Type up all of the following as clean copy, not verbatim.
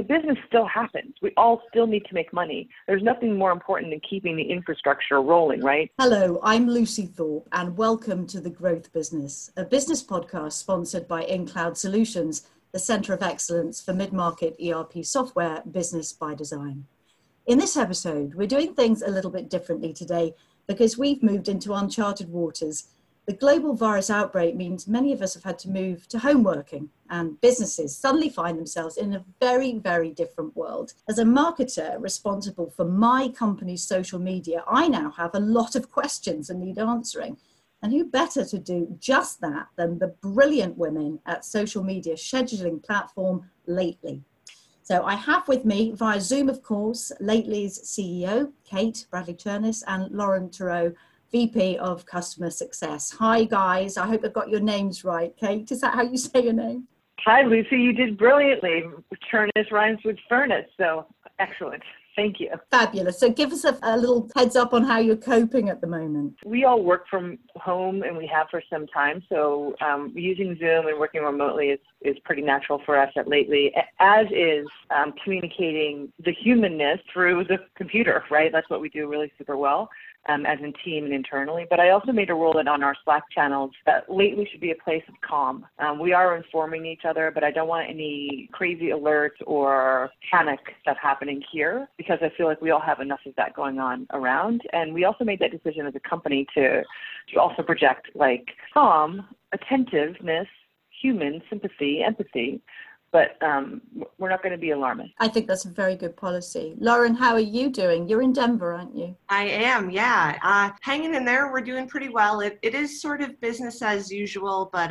business still happens. We all still need to make money. There's nothing more important than keeping the infrastructure rolling, right? Hello, I'm Lucy Thorpe, and welcome to The Growth Business, a business podcast sponsored by InCloud Solutions, the Centre of Excellence for Mid-Market ERP Software, Business by Design. In this episode, we're doing things a little bit differently today because we've moved into uncharted waters. The global virus outbreak means many of us have had to move to home working, and businesses suddenly find themselves in a very, very different world. As a marketer responsible for my company's social media, I now have a lot of questions and need answering. And who better to do just that than the brilliant women at social media scheduling platform Lately. So I have with me, via Zoom of course, Lately's CEO, Kate Bradley Chernis, and Lauren Turow, VP of Customer Success. Hi guys, I hope I've got your names right. Kate, is that how you say your name? Hi Lucy, you did brilliantly. Chernis rhymes with furnace, so excellent. Thank you. Fabulous. So give us a little heads up on how you're coping at the moment. We all work from home and we have for some time. So using Zoom and working remotely is pretty natural for us at Lately, as is communicating the humanness through the computer, right? That's what we do really super well. As in team and internally, but I also made a rule that on our Slack channels that Lately should be a place of calm. We are informing each other, but I don't want any crazy alerts or panic that's happening here because I feel like we all have enough of that going on around. And we also made that decision as a company to also project like calm, attentiveness, human sympathy, empathy, but we're not going to be alarming. I think that's a very good policy. Lauren, how are you doing? You're in Denver, aren't you? I am, yeah. Hanging in there, we're doing pretty well. It is sort of business as usual, but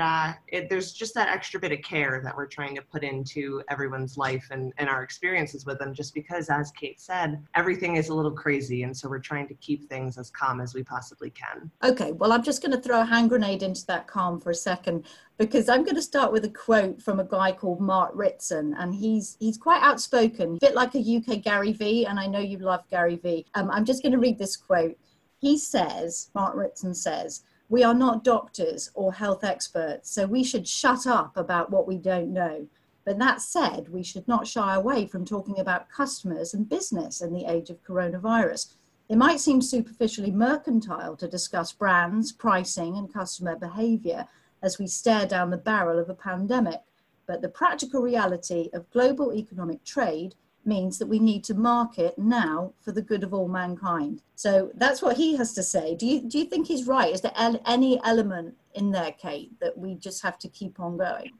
there's just that extra bit of care that we're trying to put into everyone's life and our experiences with them, just because, as Kate said, everything is a little crazy, and so we're trying to keep things as calm as we possibly can. Okay, well, I'm just going to throw a hand grenade into that calm for a second, because I'm going to start with a quote from a guy called Mark Ritson, and he's quite outspoken, a bit like a UK Gary Vee, and I know you love Gary Vee. I'm just going to read this quote. He says, Mark Ritson says, "We are not doctors or health experts, so we should shut up about what we don't know. But that said, we should not shy away from talking about customers and business in the age of coronavirus. It might seem superficially mercantile to discuss brands, pricing, and customer behavior as we stare down the barrel of a pandemic. But the practical reality of global economic trade means that we need to market now for the good of all mankind." So that's what he has to say. Do you think he's right? Is there any element in there, Kate, that we just have to keep on going?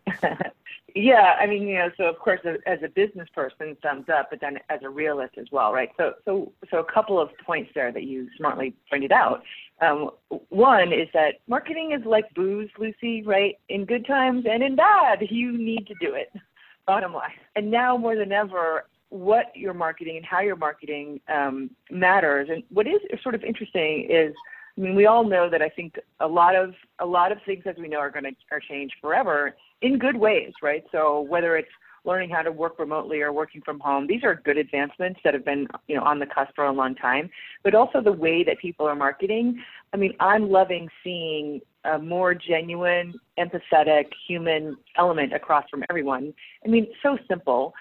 Yeah, I mean, you know, so of course, as a business person, thumbs up, but then as a realist as well, right? So a couple of points there that you smartly pointed out. One is that marketing is like booze, Lucy, right? In good times and in bad, you need to do it, bottom line. And now more than ever, what you're marketing and how you're marketing matters. And what is sort of interesting is, I mean, we all know that I think a lot of things as we know are changed forever in good ways, right? So whether it's learning how to work remotely or working from home, these are good advancements that have been, you know, on the cusp for a long time. But also the way that people are marketing. I mean, I'm loving seeing a more genuine, empathetic, human element across from everyone. I mean, so simple.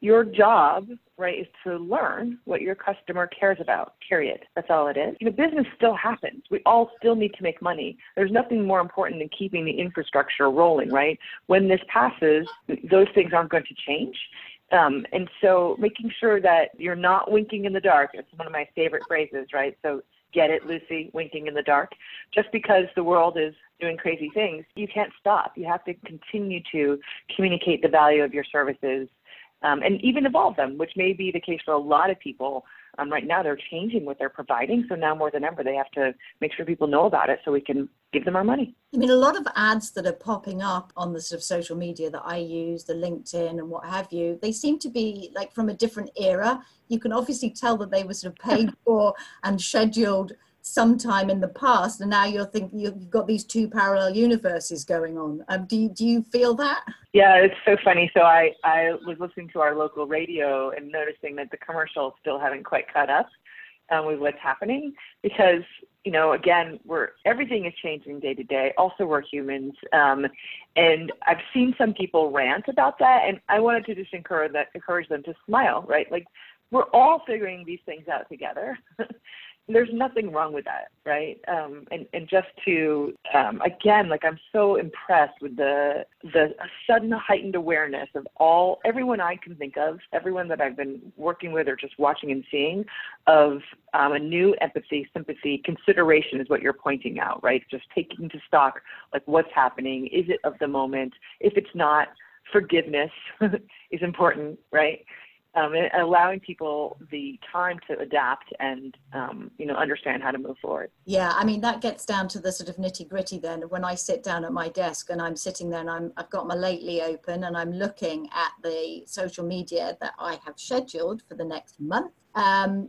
Your job, right, is to learn what your customer cares about, period. That's all it is. You know, business still happens. We all still need to make money. There's nothing more important than keeping the infrastructure rolling, right? When this passes, those things aren't going to change. And so making sure that you're not winking in the dark, it's one of my favorite phrases, right? So get it, Lucy, winking in the dark. Just because the world is doing crazy things, you can't stop. You have to continue to communicate the value of your services, and even evolve them, which may be the case for a lot of people. Right now, they're changing what they're providing. So now more than ever, they have to make sure people know about it so we can give them our money. I mean, a lot of ads that are popping up on the sort of social media that I use, the LinkedIn and what have you, they seem to be like from a different era. You can obviously tell that they were sort of paid for and scheduled sometime in the past. And now you're thinking you've got these two parallel universes going on. Do you feel that? Yeah, it's so funny. So I was listening to our local radio and noticing that the commercials still haven't quite caught up. with what's happening, because, you know, again, everything is changing day to day. Also, we're humans. And I've seen some people rant about that, and I wanted to just encourage them to smile, right? Like, we're all figuring these things out together. There's nothing wrong with that, right? And just to, again, like, I'm so impressed with the sudden heightened awareness of everyone I can think of, everyone that I've been working with or just watching and seeing, of a new empathy, sympathy, consideration is what you're pointing out, right? Just taking to stock, like, what's happening? Is it of the moment? If it's not, forgiveness is important, right? And allowing people the time to adapt and, you know, understand how to move forward. Yeah, I mean, that gets down to the sort of nitty gritty then. When I sit down at my desk and I'm sitting there and I've got my Lately open and I'm looking at the social media that I have scheduled for the next month.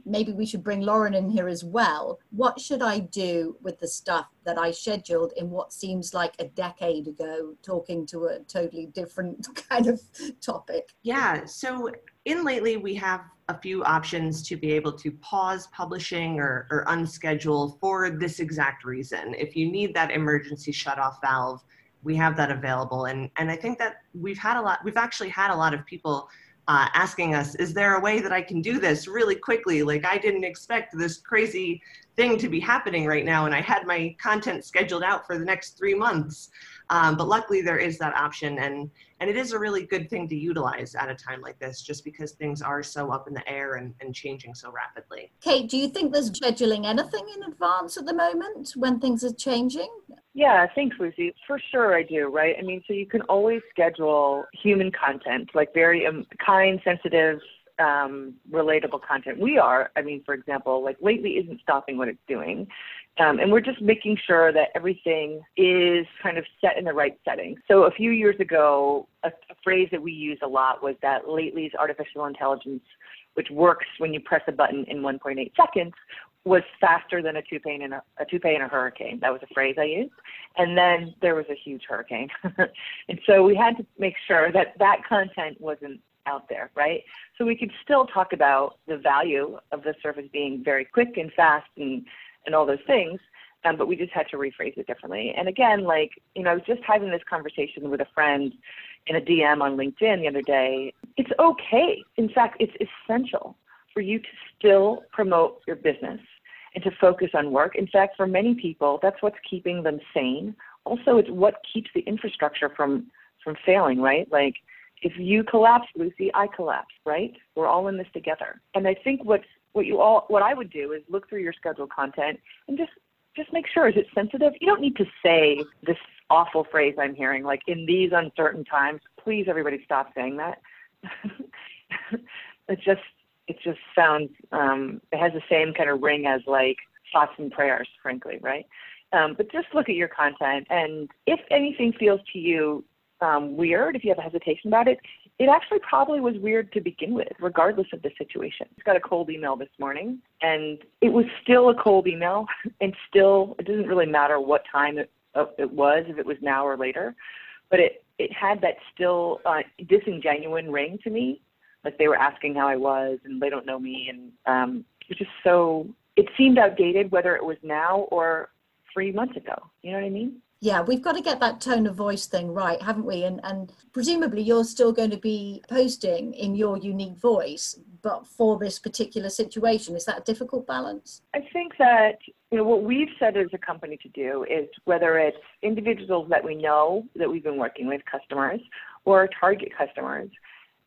Maybe we should bring Lauren in here as well. What should I do with the stuff that I scheduled in what seems like a decade ago, talking to a totally different kind of topic? Yeah, so in Lately, we have a few options to be able to pause publishing or unschedule for this exact reason. If you need that emergency shutoff valve, we have that available. And I think that we've actually had a lot of people asking us, is there a way that I can do this really quickly? Like, I didn't expect this crazy thing to be happening right now, and I had my content scheduled out for the next 3 months. But luckily there is that option, and it is a really good thing to utilize at a time like this, just because things are so up in the air and changing so rapidly. Kate, do you think there's scheduling anything in advance at the moment when things are changing? Yeah, thanks, Lucy. For sure I do, right? I mean, so you can always schedule human content, like very kind, sensitive, relatable content. For example, like Lately isn't stopping what it's doing. And we're just making sure that everything is kind of set in the right setting. So a few years ago, a phrase that we used a lot was that Lately's artificial intelligence, which works when you press a button in 1.8 seconds, was faster than a toupee in a hurricane. That was a phrase I used. And then there was a huge hurricane. And so we had to make sure that content wasn't out there, right? So we could still talk about the value of the service being very quick and fast and all those things, but we just had to rephrase it differently. And again, like, you know, I was just having this conversation with a friend in a DM on LinkedIn the other day. It's okay. In fact, it's essential for you to still promote your business and to focus on work. In fact, for many people, that's what's keeping them sane. Also, it's what keeps the infrastructure from failing, right? Like, if you collapse, Lucy, I collapse, right? We're all in this together. And I think what I would do is look through your scheduled content and just make sure, is it sensitive? You don't need to say this awful phrase I'm hearing, like, in these uncertain times. Please, everybody, stop saying that. It just sounds, it has the same kind of ring as, like, thoughts and prayers, frankly, right? But just look at your content, and if anything feels to you weird, if you have a hesitation about it, it actually probably was weird to begin with, regardless of the situation. I got a cold email this morning, and it was still a cold email, and still, it doesn't really matter what time it was, if it was now or later, but it had that still disingenuine ring to me, like they were asking how I was, and they don't know me, and it seemed outdated, whether it was now or 3 months ago, you know what I mean? Yeah, we've got to get that tone of voice thing right, haven't we? And presumably you're still going to be posting in your unique voice, but for this particular situation. Is that a difficult balance? I think that, you know, what we've said as a company to do is, whether it's individuals that we know that we've been working with, customers, or target customers,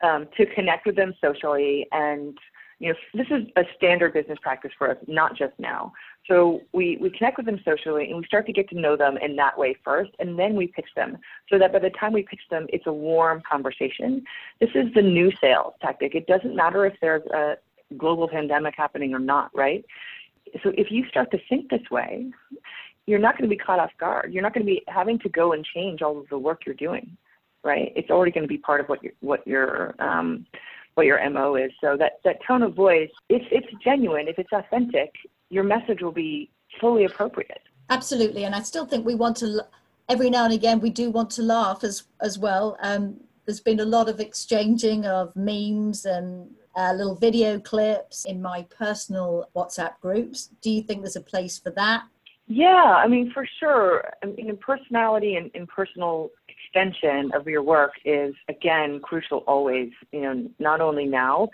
to connect with them socially. And, you know, this is a standard business practice for us, not just now. So we connect with them socially, and we start to get to know them in that way first, and then we pitch them, so that by the time we pitch them, it's a warm conversation. This is the new sales tactic. It doesn't matter if there's a global pandemic happening or not, right? So if you start to think this way, you're not going to be caught off guard. You're not going to be having to go and change all of the work you're doing, right? It's already going to be part of what your MO is. So that tone of voice, if it's genuine, if it's authentic, your message will be fully appropriate. Absolutely. And I still think we want to, every now and again, we do want to laugh as well. There's been a lot of exchanging of memes and little video clips in my personal WhatsApp groups. Do you think there's a place for that? Yeah, I mean, for sure. I mean, personality and personal extension of your work is, again, crucial always, you know, not only now.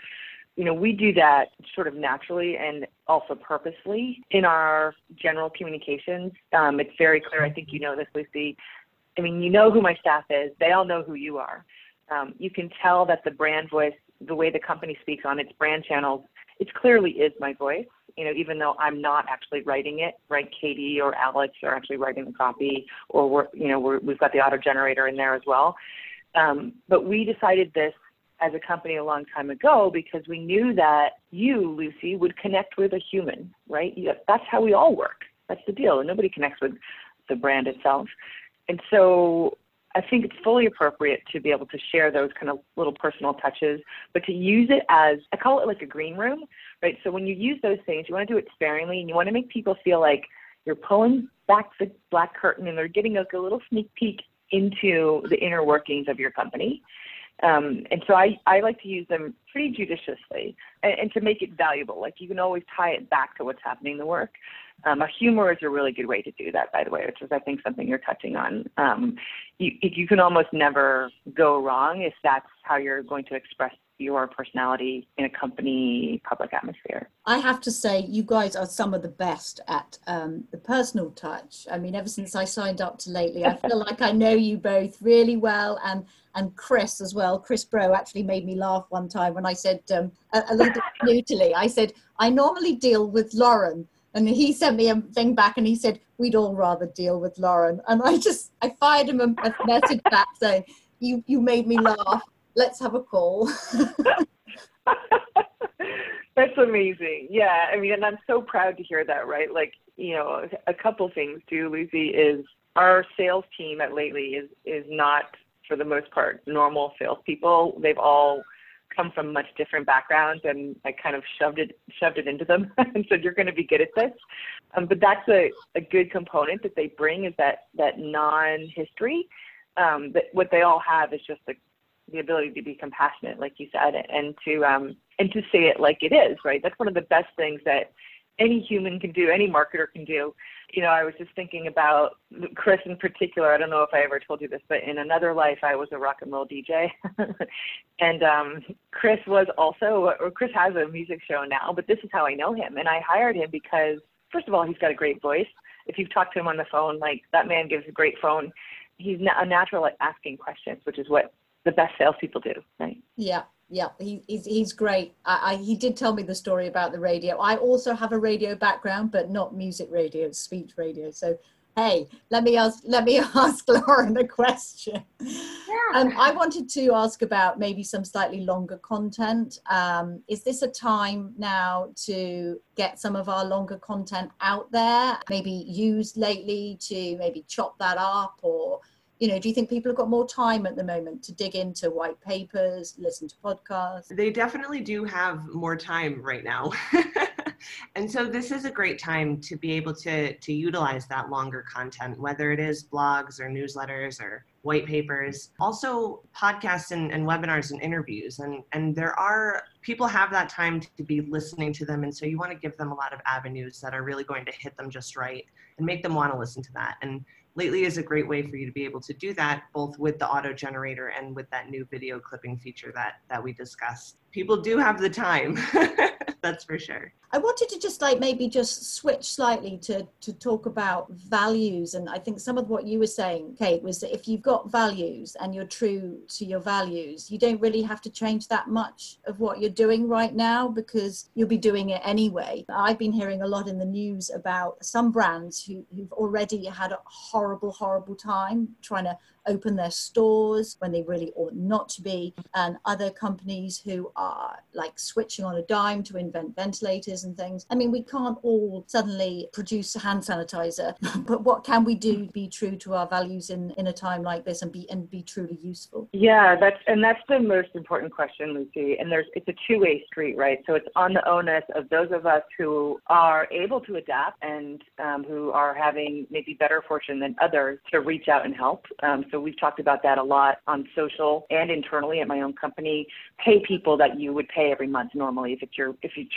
You know, we do that sort of naturally and also purposely in our general communications. It's very clear. I think you know this, Lucy. I mean, you know who my staff is. They all know who you are. You can tell that the brand voice, the way the company speaks on its brand channels, it clearly is my voice. You know, even though I'm not actually writing it, right? Katie or Alex are actually writing the copy, or we've got the auto generator in there as well. But we decided this as a company a long time ago, because we knew that you, Lucy, would connect with a human, right? That's how we all work. That's the deal. And nobody connects with the brand itself. And so I think it's fully appropriate to be able to share those kind of little personal touches, but to use it as, I call it like a green room, right? So when you use those things, you want to do it sparingly, and you want to make people feel like you're pulling back the black curtain and they're getting like a little sneak peek into the inner workings of your company. And so I like to use them pretty judiciously and to make it valuable. Like, you can always tie it back to what's happening in the work. Humor is a really good way to do that, by the way, which is, I think, something you're touching on. You can almost never go wrong if that's how you're going to express your personality in a company public atmosphere. I have to say, you guys are some of the best at the personal touch. I mean, ever since I signed up to Lately, I feel like I know you both really well, and Chris as well. Chris Breaux actually made me laugh one time when I said a little bit brutally. I said, I normally deal with Lauren, and he sent me a thing back and he said, we'd all rather deal with Lauren. And I fired him a message back saying, you made me laugh. Let's have a call. That's amazing. Yeah. I mean, and I'm so proud to hear that, right? Like, you know, a couple things too, Lucy, is our sales team at Lately is not, for the most part, normal salespeople. They've all come from much different backgrounds, and I kind of shoved it into them and said, you're going to be good at this. But that's a good component that they bring, is that non-history. That what they all have is just the ability to be compassionate, like you said, and to say it like it is, right? That's one of the best things that any human can do, any marketer can do. You know, I was just thinking about Chris in particular. I don't know if I ever told you this, but in another life, I was a rock and roll DJ. And Chris was also, or Chris has a music show now, but this is how I know him. And I hired him because, first of all, he's got a great voice. If you've talked to him on the phone, like, that man gives a great phone. He's a natural at asking questions, which is what the best salespeople do, right? Yeah, he's great. He did tell me the story about the radio. I also have a radio background, but not music radio, it's speech radio. So, hey, let me ask Lauren a question. Yeah. I wanted to ask about maybe some slightly longer content. Is this a time now to get some of our longer content out there? Maybe use Lately to maybe chop that up, or, you know, do you think people have got more time at the moment to dig into white papers, listen to podcasts? They definitely do have more time right now. And so this is a great time to be able to utilize that longer content, whether it is blogs or newsletters or white papers, also podcasts and webinars and interviews. And there are, people have that time to be listening to them. And so you want to give them a lot of avenues that are really going to hit them just right and make them want to listen to that. And Lately is a great way for you to be able to do that, both with the auto generator and with that new video clipping feature that we discussed. People do have the time, that's for sure. I wanted to just maybe switch slightly to talk about values. And I think some of what you were saying, Kate, was that if you've got values and you're true to your values, you don't really have to change that much of what you're doing right now, because you'll be doing it anyway. I've been hearing a lot in the news about some brands who've already had a horrible time trying to open their stores when they really ought not to be, and other companies who are like switching on a dime to invent ventilators and things. I mean, we can't all suddenly produce hand sanitizer, but what can we do to be true to our values in a time like this and be truly useful? Yeah, that's the most important question, Lucy. And it's a two-way street, right? So it's on the onus of those of us who are able to adapt and who are having maybe better fortune than others to reach out and help. so we've talked about that a lot on social and internally at my own company. Pay people that you would pay every month normally if it's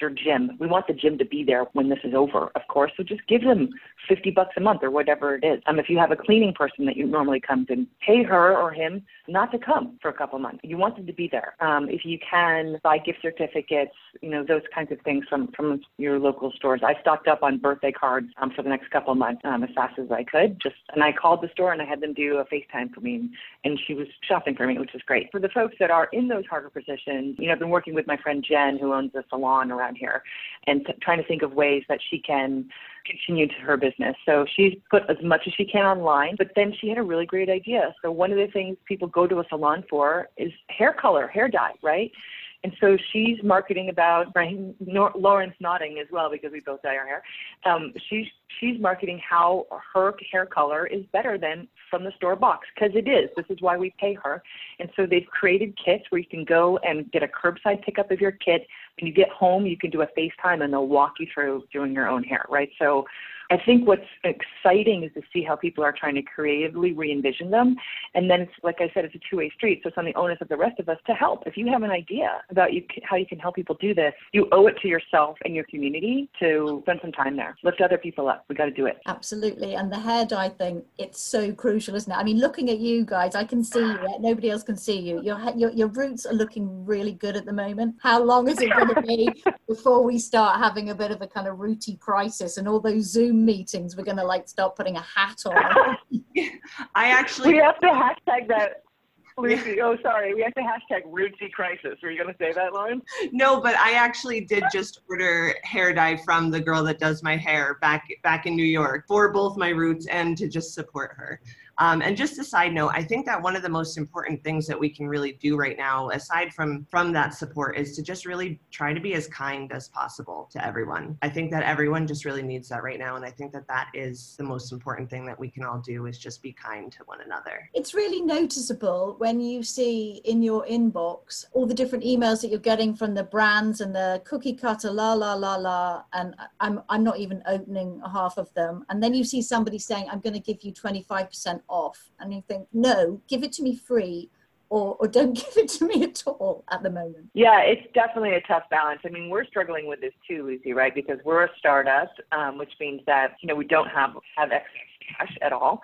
your gym. We want the gym to be there when this is over, of course. So just give them $50 a month or whatever it is. If you have a cleaning person that you normally comes in, pay her or him not to come for a couple months. You want them to be there. If you can, buy gift certificates, those kinds of things from your local stores. I stocked up on birthday cards for the next couple of months as fast as I could. And I called the store and I had them do a FaceTime for me, and she was shopping for me, which was great. For the folks that are in those harder positions, I've been working with my friend Jen, who owns a salon around here, and trying to think of ways that she can continue to her business. So she's put as much as she can online, but then she had a really great idea. So one of the things people go to a salon for is hair color, hair dye, right? And so she's marketing about, right, Lauren's nodding as well because we both dye our hair. She's marketing how her hair color is better than from the store box, because it is. This is why we pay her. And so they've created kits where you can go and get a curbside pickup of your kit. When you get home, you can do a FaceTime and they'll walk you through doing your own hair, right? So I think what's exciting is to see how people are trying to creatively re-envision them. And then, like I said, it's a two-way street. So it's on the onus of the rest of us to help. If you have an idea about how you can help people do this, you owe it to yourself and your community to spend some time there. Lift other people up. We got to do it. Absolutely. And the hair dye thing, it's so crucial, isn't it? I mean, looking at you guys, I can see you. Nobody else can see you. Your roots are looking really good at the moment. How long is it going to be before we start having a bit of a kind of rooty crisis and all those Zoom meetings, we're gonna start putting a hat on? We have to hashtag that, Lucy. Yeah. Oh, sorry, we have to hashtag Rootsy Crisis. Were you gonna say that, Lauren? No, but I actually did just order hair dye from the girl that does my hair back in New York for both my roots and to just support her. And just a side note, I think that one of the most important things that we can really do right now, aside from that support, is to just really try to be as kind as possible to everyone. I think that everyone just really needs that right now. And I think that is the most important thing that we can all do, is just be kind to one another. It's really noticeable when you see in your inbox all the different emails that you're getting from the brands and the cookie cutter, la, la, la, la. And I'm not even opening half of them. And then you see somebody saying, I'm going to give you 25% off, and you think, no, give it to me free, or don't give it to me at all at the moment. Yeah, it's definitely a tough balance. I mean, we're struggling with this too, Lucy, right? Because we're a startup, which means that we don't have excess cash at all,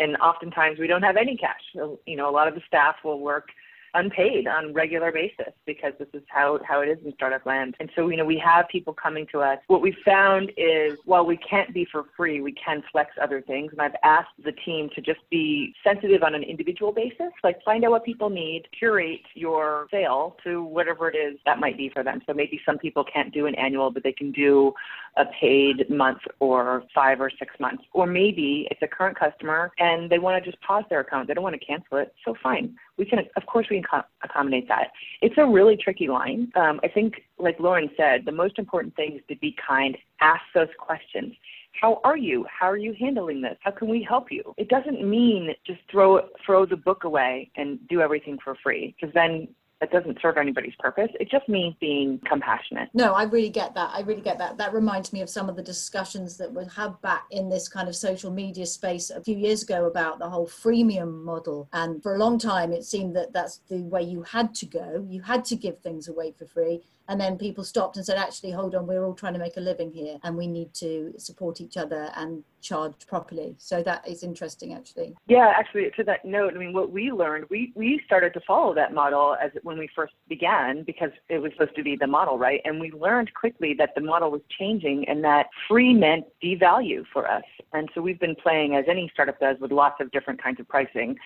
and oftentimes we don't have any cash. So, a lot of the staff will work unpaid on a regular basis, because this is how it is in startup land. And so, we have people coming to us. What we found is, while we can't be for free, we can flex other things. And I've asked the team to just be sensitive on an individual basis, like find out what people need, curate your sale to whatever it is that might be for them. So maybe some people can't do an annual, but they can do a paid month or 5 or 6 months. Or maybe it's a current customer and they want to just pause their account. They don't want to cancel it. So fine. Of course we can accommodate that. It's a really tricky line. I think, like Lauren said, the most important thing is to be kind. Ask those questions. How are you? How are you handling this? How can we help you? It doesn't mean just throw the book away and do everything for free, because then that doesn't serve anybody's purpose. It just means being compassionate. No, I really get that. That reminds me of some of the discussions that we had back in this kind of social media space a few years ago about the whole freemium model. And for a long time, it seemed that that's the way you had to go. You had to give things away for free. And then people stopped and said, actually, hold on, we're all trying to make a living here and we need to support each other and charge properly. So that is interesting, actually. Yeah, actually, to that note, what we learned, we started to follow that model as when we first began, because it was supposed to be the model, right? And we learned quickly that the model was changing and that free meant devalue for us. And so we've been playing, as any startup does, with lots of different kinds of pricing.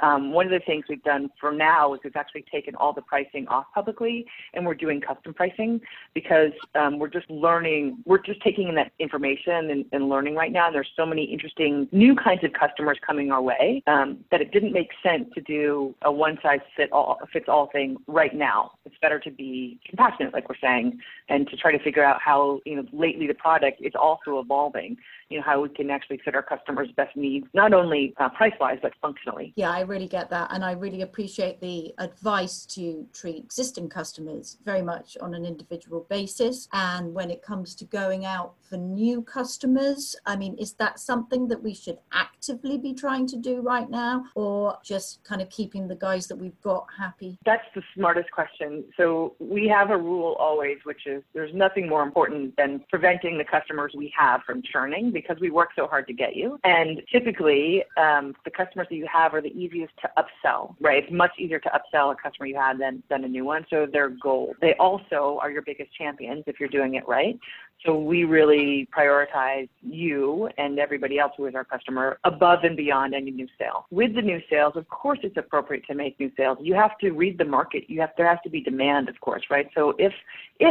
One of the things we've done for now is we've actually taken all the pricing off publicly, and we're doing custom pricing, because we're just learning. We're just taking in that information and learning right now. There's so many interesting new kinds of customers coming our way that it didn't make sense to do a one-size-fits-all thing right now. it's better to be compassionate, like we're saying, and to try to figure out how, lately the product is also evolving, how we can actually fit our customers' best needs, not only price-wise, but functionally. Yeah, I really get that. And I really appreciate the advice to treat existing customers very much on an individual basis. And when it comes to going out for new customers, I mean, is that something that we should actively be trying to do right now, or just kind of keeping the guys that we've got happy? That's the smartest question. So we have a rule always, which is there's nothing more important than preventing the customers we have from churning, because we work so hard to get you. And typically, the customers that you have are the easiest to upsell, right? It's much easier to upsell a customer you had than a new one. So they're gold. They also are your biggest champions if you're doing it right. So we really prioritize you and everybody else who is our customer above and beyond any new sale. With the new sales, of course, it's appropriate to make new sales. You have to read the market. There has to be demand, of course, right? So if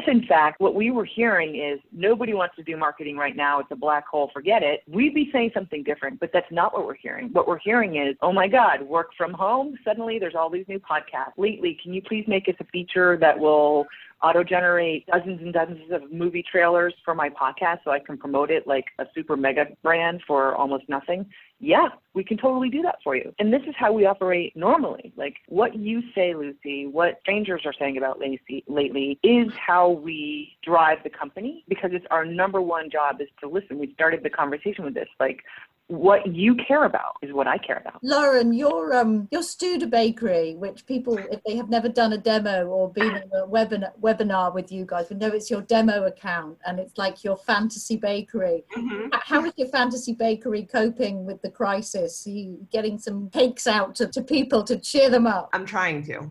in fact, what we were hearing is nobody wants to do marketing right now, it's a black hole, forget it, we'd be saying something different, but that's not what we're hearing. What we're hearing is, oh my God, work from home. Suddenly there's all these new podcasts. Lately, can you please make us a feature that will auto-generate dozens and dozens of movie trailers for my podcast so I can promote it like a super mega brand for almost nothing? Yeah, we can totally do that for you. And this is how we operate normally. Like what you say, Lucy, what strangers are saying about Lucy lately is how we drive the company, because it's our number one job is to listen. We started the conversation with this, like, what you care about is what I care about. Lauren, your Studer Bakery, which people, if they have never done a demo or been in a webinar with you guys, would know it's your demo account, and it's like your fantasy bakery. Mm-hmm. How is your fantasy bakery coping with the crisis? Are you getting some cakes out to people to cheer them up? I'm trying to.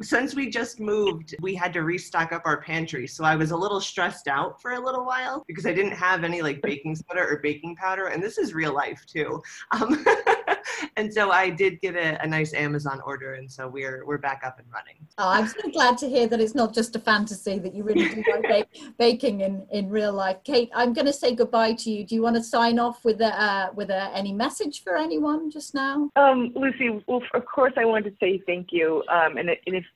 Since we just moved, we had to restock up our pantry. So I was a little stressed out for a little while because I didn't have any like baking soda or baking powder. And this is real life too. And so I did get a nice Amazon order. And so we're back up and running. Oh, I'm so glad to hear that it's not just a fantasy, that you really do like baking in real life. Kate, I'm going to say goodbye to you. Do you want to sign off with any message for anyone just now? Lucy, well, of course I wanted to say thank you. And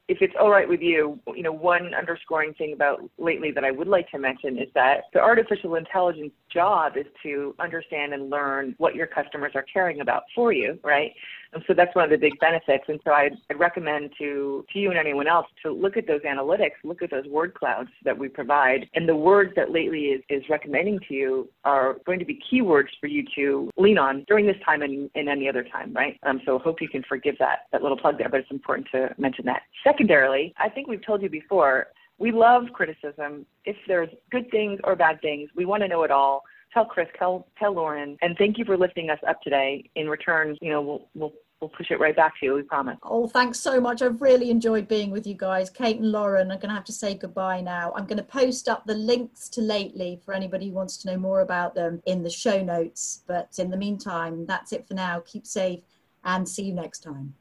if it's all right with you, one underscoring thing about lately that I would like to mention is that the artificial intelligence job is to understand and learn what your customers are caring about for you, right? And so that's one of the big benefits. And so I'd recommend to you and anyone else to look at those analytics, look at those word clouds that we provide. And the words that lately is recommending to you are going to be keywords for you to lean on during this time and any other time, right? So hope you can forgive that little plug there, but it's important to mention that. Secondarily, I think we've told you before, we love criticism. If there's good things or bad things, we want to know it all. Tell Chris, tell Lauren, and thank you for lifting us up today. In return, we'll push it right back to you, we promise. Oh, thanks so much. I've really enjoyed being with you guys. Kate and Lauren, I'm going to have to say goodbye now. I'm going to post up the links to Lately for anybody who wants to know more about them in the show notes. But in the meantime, that's it for now. Keep safe and see you next time.